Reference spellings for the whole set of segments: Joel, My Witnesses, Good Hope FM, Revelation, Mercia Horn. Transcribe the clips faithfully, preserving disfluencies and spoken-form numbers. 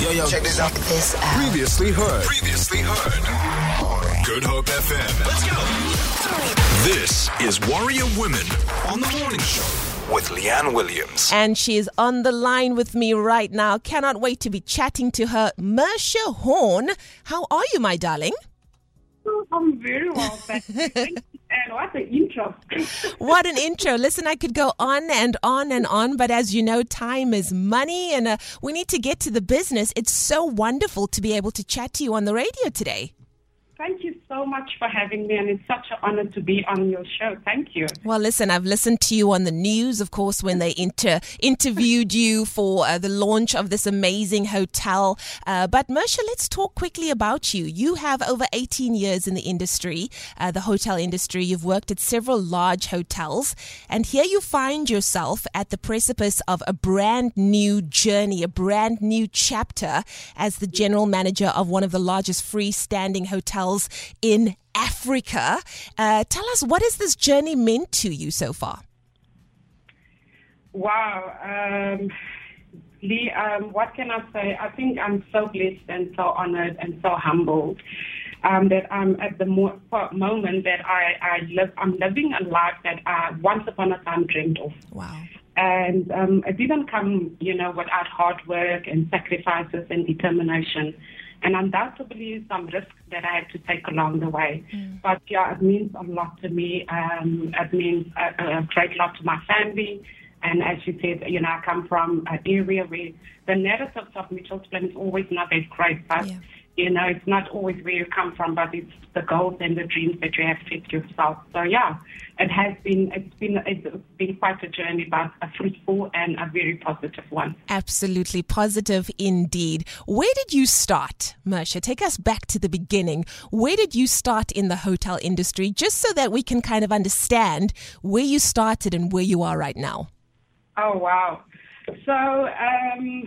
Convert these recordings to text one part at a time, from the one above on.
Yo, yo. Check this out. Check this out. Previously heard. Previously heard. Good Hope F M. Let's go. This is Warrior Women on the Morning Show with Leigh-Anne Williams. And she is on the line with me right now. Cannot wait to be chatting to her. Mercia Horn, how are you, my darling? Oh, I'm very well, thank you. And what an intro. What an intro. Listen, I could go on and on and on, but as you know, time is money, and uh, we need to get to the business. It's so wonderful to be able to chat to you on the radio today. Thank you so much for having me, and it's such an honor to be on your show. Thank you. Well, listen, I've listened to you on the news, of course, when they inter- interviewed you for uh, the launch of this amazing hotel. Uh, but Mercia, let's talk quickly about you. You have over eighteen years in the industry, uh, the hotel industry. You've worked at several large hotels, and here you find yourself at the precipice of a brand new journey, a brand new chapter as the general manager of one of the largest freestanding hotels in Africa. Uh, tell us, what has this journey meant to you so far? Wow. Um, Lee, um, what can I say? I think I'm so blessed and so honored and so humbled um, that I'm at the mo- moment that I, I live, I'm living a life that I once upon a time dreamed of. Wow. And um, it didn't come, you know, without hard work and sacrifices and determination. And undoubtedly some risks that I had to take along the way. Mm. But yeah, it means a lot to me. Um, it means a, a great lot to my family. And as you said, you know, I come from an area where the narratives of Mitchell's Plain is always not that great. But, yeah. you know, it's not always where you come from, but it's the goals and the dreams that you have set yourself. So, yeah, it has been, it's been, it's been quite a journey, but a fruitful and a very positive one. Absolutely. Positive indeed. Where did you start, Mercia? Take us back to the beginning. Where did you start in the hotel industry? Just so that we can kind of understand where you started and where you are right now. Oh, wow. So um,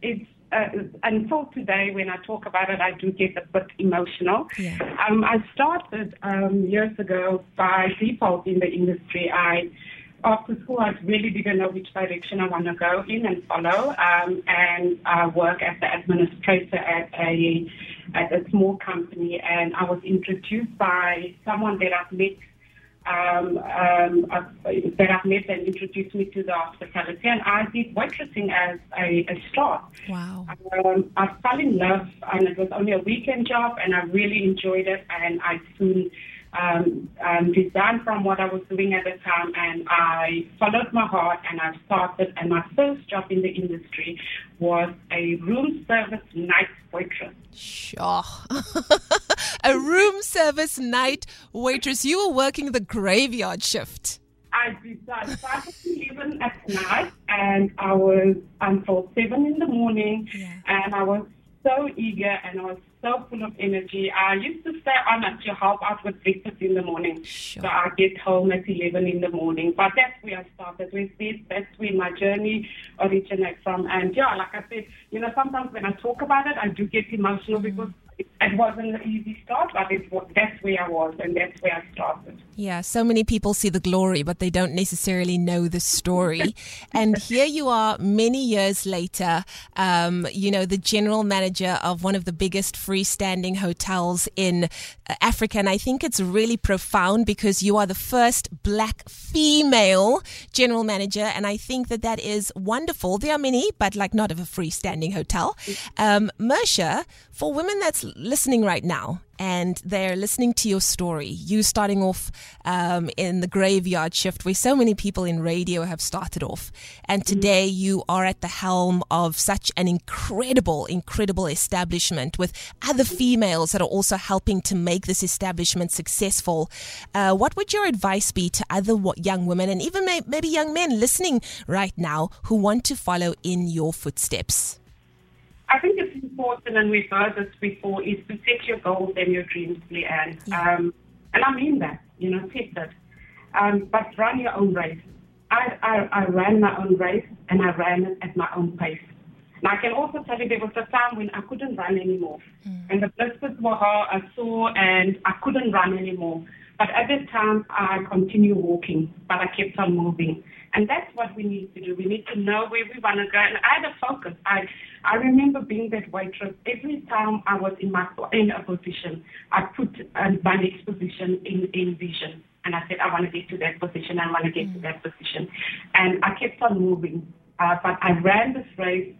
it's uh, until today, when I talk about it, I do get a bit emotional. Yeah. Um, I started um, years ago by default in the industry. I, after school, I really didn't know which direction I want to go in and follow. Um, and I work as the administrator at a, at a small company. And I was introduced by someone that I've met Um, um, uh, that I've met and introduced me to the hospitality, and I did waitressing as a, a staff. Wow. Um, I fell in love, and it was only a weekend job, and I really enjoyed it, and I soon um, um, resigned from what I was doing at the time, and I followed my heart, and I started, and my first job in the industry was a room service night waitress. Sure. A room service night waitress. You were working the graveyard shift. I did that. So I was eleven at night, and I was until seven in the morning, yeah. And I was so eager, and I was so full of energy. I used to stay on at your help out with breakfast in the morning. Sure. So I get home at eleven in the morning. But that's where I started with this. That's where my journey originates from. And yeah, like I said, you know, sometimes when I talk about it, I do get emotional mm-hmm. because it wasn't an easy start, but it was, that's where I was, and that's where I started. Yeah, so many people see the glory, but they don't necessarily know the story. And here you are many years later, um, you know, the general manager of one of the biggest freestanding hotels in Africa. And I think it's really profound because you are the first black female general manager. And I think that that is wonderful. There are many, but like not of a freestanding hotel. Um, Mercia, for women that's listening right now and they're listening to your story, you starting off um, in the graveyard shift where so many people in radio have started off, and today you are at the helm of such an incredible incredible establishment with other females that are also helping to make this establishment successful. Uh, what would your advice be to other young women and even may- maybe young men listening right now who want to follow in your footsteps? I think it's important, and we've heard this before, is to set your goals and your dreams, Leigh-Anne. Yeah. Um, and I mean that, you know, set that. Um, but run your own race. I, I, I ran my own race, and I ran it at my own pace. And I can also tell you there was a time when I couldn't run anymore. Mm. And the blisters were hard, I saw, and I couldn't run anymore. But at that time, I continued walking, but I kept on moving. And that's what we need to do. We need to know where we want to go. And I had a focus. I, I remember being that waitress. Every time I was in, my, in a position, I put um, my next position in, in vision. And I said, I want to get to that position. I want to get mm. to that position. And I kept on moving. Uh, but I ran this race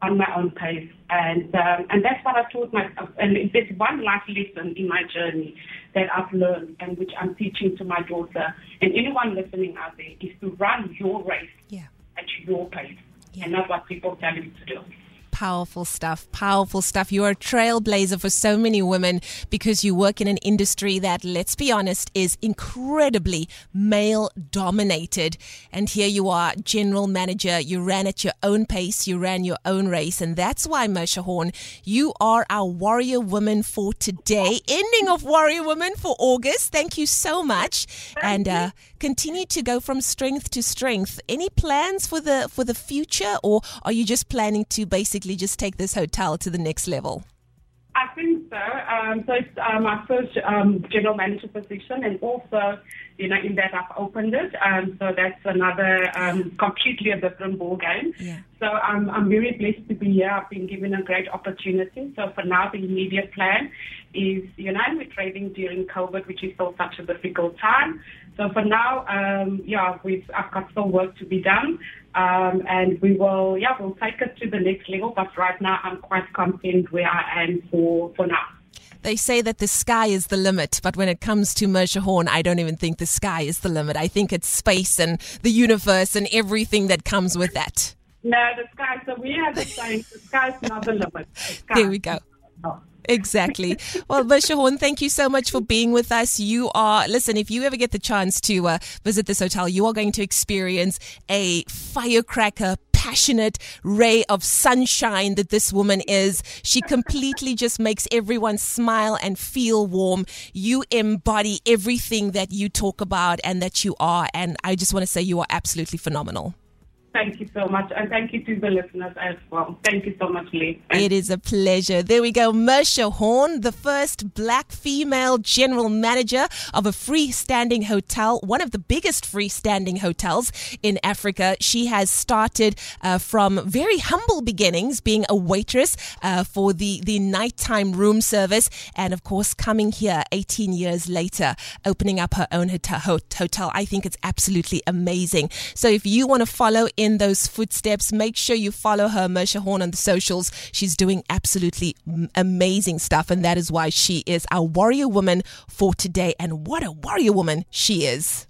on my own pace, and um, and that's what I taught myself. And there's one life lesson in my journey that I've learned and which I'm teaching to my daughter and anyone listening out there is to run your race yeah. at your pace yeah. and not what people tell you to do. Powerful stuff, powerful stuff. You are a trailblazer for so many women because you work in an industry that, let's be honest, is incredibly male-dominated. And here you are, general manager. You ran at your own pace. You ran your own race. And that's why, Mercia Horn, you are our warrior woman for today. Ending of warrior woman for August. Thank you so much. And uh, continue to go from strength to strength. Any plans for the, for the future, or are you just planning to basically just take this hotel to the next level? I think so. Um, so it's um, my first um, general manager position, and also, you know, in that I've opened it. Um, so that's another um, completely a different ball game. Yeah. So I'm, I'm very blessed to be here. I've been given a great opportunity. So for now, the immediate plan is, you know, we're trading during COVID, which is still such a difficult time. So for now, um, yeah, we've I've got some work to be done, um, and we will, yeah, we'll take it to the next level. But right now, I'm quite content where I am for for now. They say that the sky is the limit, but when it comes to Mercia Horn, I don't even think the sky is the limit. I think it's space and the universe and everything that comes with that. No, the sky. So we have the saying, the sky's not the limit. The sky. There we go. Oh. Exactly. Well, Mercia Horn, thank you so much for being with us. You are, listen, if you ever get the chance to uh, visit this hotel, you are going to experience a firecracker, passionate ray of sunshine that this woman is. She completely just makes everyone smile and feel warm. You embody everything that you talk about and that you are. And I just want to say you are absolutely phenomenal. Thank you so much. And thank you to the listeners as well. Thank you so much, Leigh. It is a pleasure. There we go. Mercia Horn, the first black female general manager of a freestanding hotel, one of the biggest freestanding hotels in Africa. She has started uh, from very humble beginnings, being a waitress uh, for the, the nighttime room service. And of course, coming here eighteen years later, opening up her own hotel. I think it's absolutely amazing. So if you want to follow in those footsteps, make sure you follow her, Mercia Horn, on the socials. She's doing absolutely amazing stuff, and that is why she is our warrior woman for today. And what a warrior woman she is.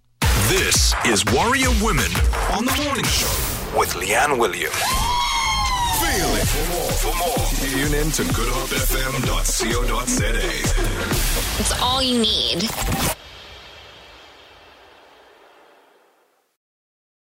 This is Warrior Women on the Morning Show with Leigh-Anne Williams. Feel it. For more, for more, tune in to good hope f m dot co dot z a. It's all you need.